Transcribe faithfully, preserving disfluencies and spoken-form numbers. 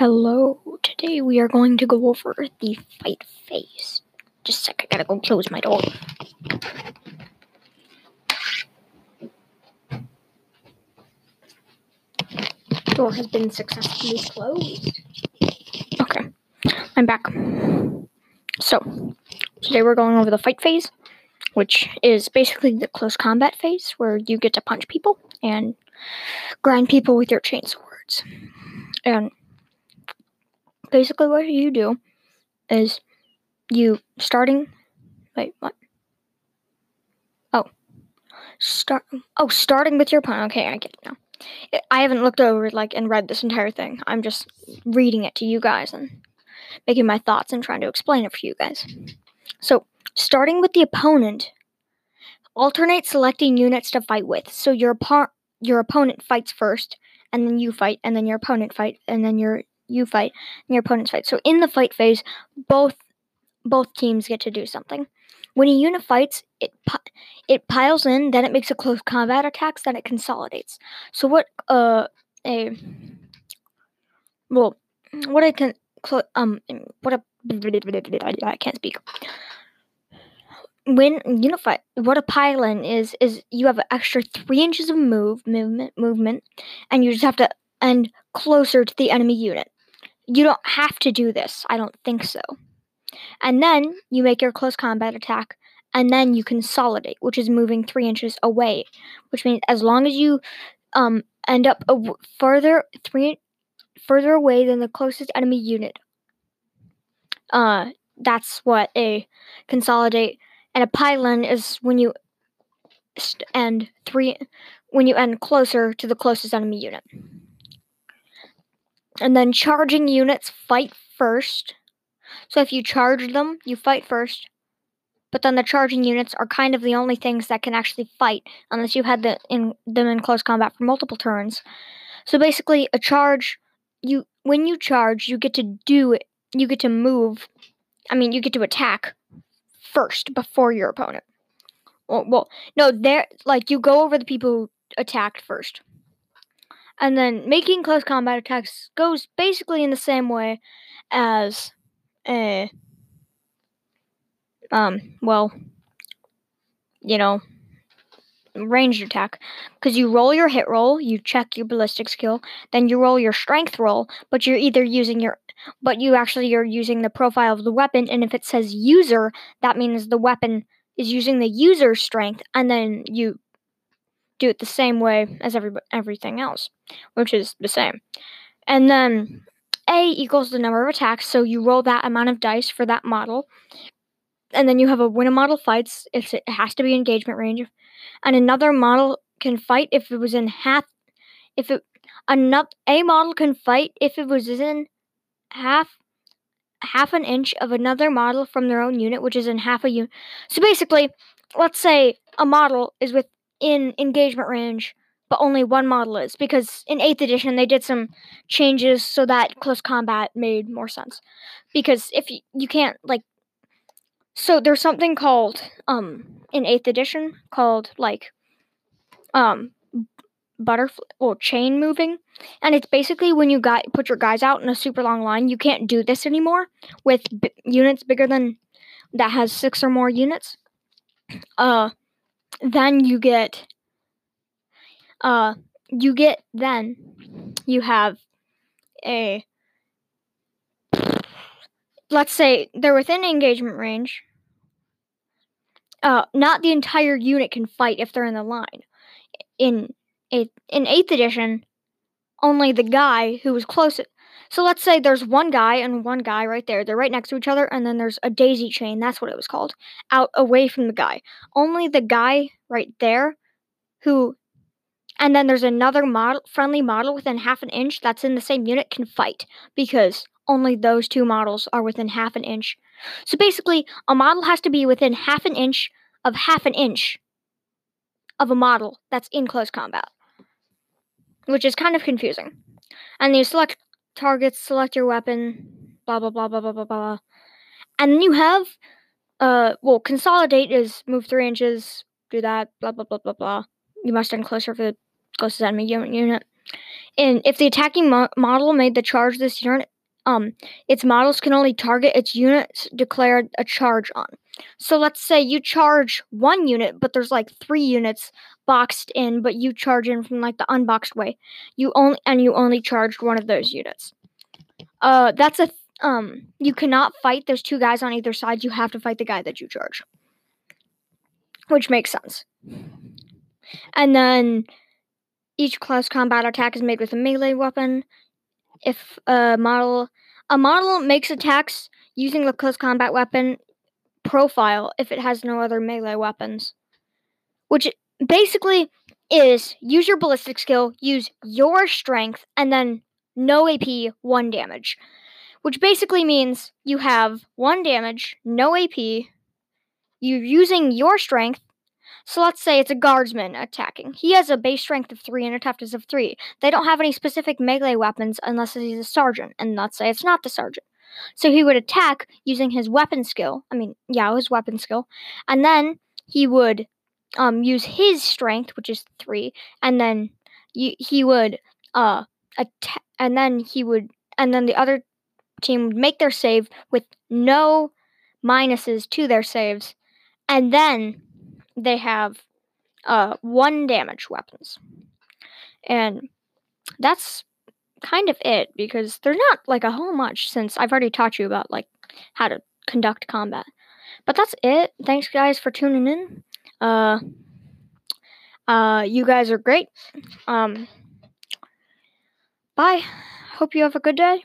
Hello, today we are going to go over the fight phase. Just a sec, I gotta go close my door. Door has been successfully closed. Okay, I'm back. So, today we're going over the fight phase, which is basically the close combat phase, where you get to punch people and grind people with your chainswords. And basically, what you do is you starting. Wait, what? Oh, start. Oh, starting with your opponent. Okay, I get it now. I haven't looked over like and read this entire thing. I'm just reading it to you guys and making my thoughts and trying to explain it for you guys. So, starting with the opponent, alternate selecting units to fight with. So your op- your opponent fights first, and then you fight, and then your opponent fight, and then your You fight, and your opponents fight. So in the fight phase, both both teams get to do something. When a unit fights, it it piles in, then it makes a close combat attack, then it consolidates. So what uh a well what I can cl- um what a I can't speak. When unit fight, what a pile in is is you have an extra three inches of move movement movement, and you just have to end closer to the enemy unit. You don't have to do this. I don't think so. And then you make your close combat attack, and then you consolidate, which is moving three inches away, which means as long as you um, end up a w- further three further away than the closest enemy unit, uh, that's what a consolidate and a pile-in is when you st- end three when you end closer to the closest enemy unit. And then charging units fight first. So if you charge them, you fight first. But then the charging units are kind of the only things that can actually fight, unless you had the, in, them in close combat for multiple turns. So basically, a charge, you when you charge, you get to do it. You get to move. I mean, you get to attack first before your opponent. Well, well no, they're like you go over the people who attacked first. And then making close combat attacks goes basically in the same way as a, um, well, you know, ranged attack. Because you roll your hit roll, you check your ballistic skill, then you roll your strength roll, but you're either using your, but you actually are using the profile of the weapon, and if it says user, that means the weapon is using the user's strength, and then you do it the same way as every everything else, which is the same. And then A equals the number of attacks, so you roll that amount of dice for that model, and then you have a win a model fights if it has to be engagement range, and another model can fight if it was in half. If it another a model can fight if it was in half half an inch of another model from their own unit, which is in half a unit. So basically, let's say a model is with in engagement range, but only one model is, because in eighth edition they did some changes so that close combat made more sense. Because if you, you can't, like, so there's something called, um, in eighth edition called, like, um, butterfly, well, chain moving, and it's basically when you got, put your guys out in a super long line. You can't do this anymore with b- units bigger than, that has six or more units, uh, Then you get, uh, you get, then you have a, let's say they're within engagement range. Uh, not the entire unit can fight if they're in the line. In eighth, in eighth edition, only the guy who was closest. So let's say there's one guy and one guy right there. They're right next to each other, and then there's a daisy chain, that's what it was called, out away from the guy. Only the guy right there who, and then there's another model, friendly model within half an inch that's in the same unit can fight, because only those two models are within half an inch. So basically, a model has to be within half an inch of half an inch of a model that's in close combat, which is kind of confusing. And you select targets, select your weapon, blah, blah, blah, blah, blah, blah, blah. And then you have, uh, well, consolidate is move three inches, do that, blah, blah, blah, blah, blah. You must end closer for the closest enemy unit. And if the attacking mo- model made the charge this unit, um, its models can only target its units declared a charge on. So let's say you charge one unit, but there's like three units boxed in, but you charge in from like the unboxed way. You only and you only charged one of those units. Uh, that's a th- um. You cannot fight. There's two guys on either side. You have to fight the guy that you charge, which makes sense. And then each close combat attack is made with a melee weapon. If a model a model makes attacks using the close combat weapon profile if it has no other melee weapons, which basically is use your ballistic skill, use your strength, and then no A P, one damage, which basically means you have one damage, no A P, you're using your strength. So let's say it's a guardsman attacking. He has a base strength of three and a toughness of three. They don't have any specific melee weapons unless he's a sergeant, and let's say it's not the sergeant. So he would attack using his weapon skill. I mean, yeah, his weapon skill. And then he would um, use his strength, which is three, and then y- he would uh attack, and then he would and then the other team would make their save with no minuses to their saves, and then they have uh, one damage weapons. And that's kind of it, because there's not like a whole much, since I've already taught you about like how to conduct combat. But that's it. Thanks guys for tuning in. Uh, uh, you guys are great. Um, bye. Hope you have a good day.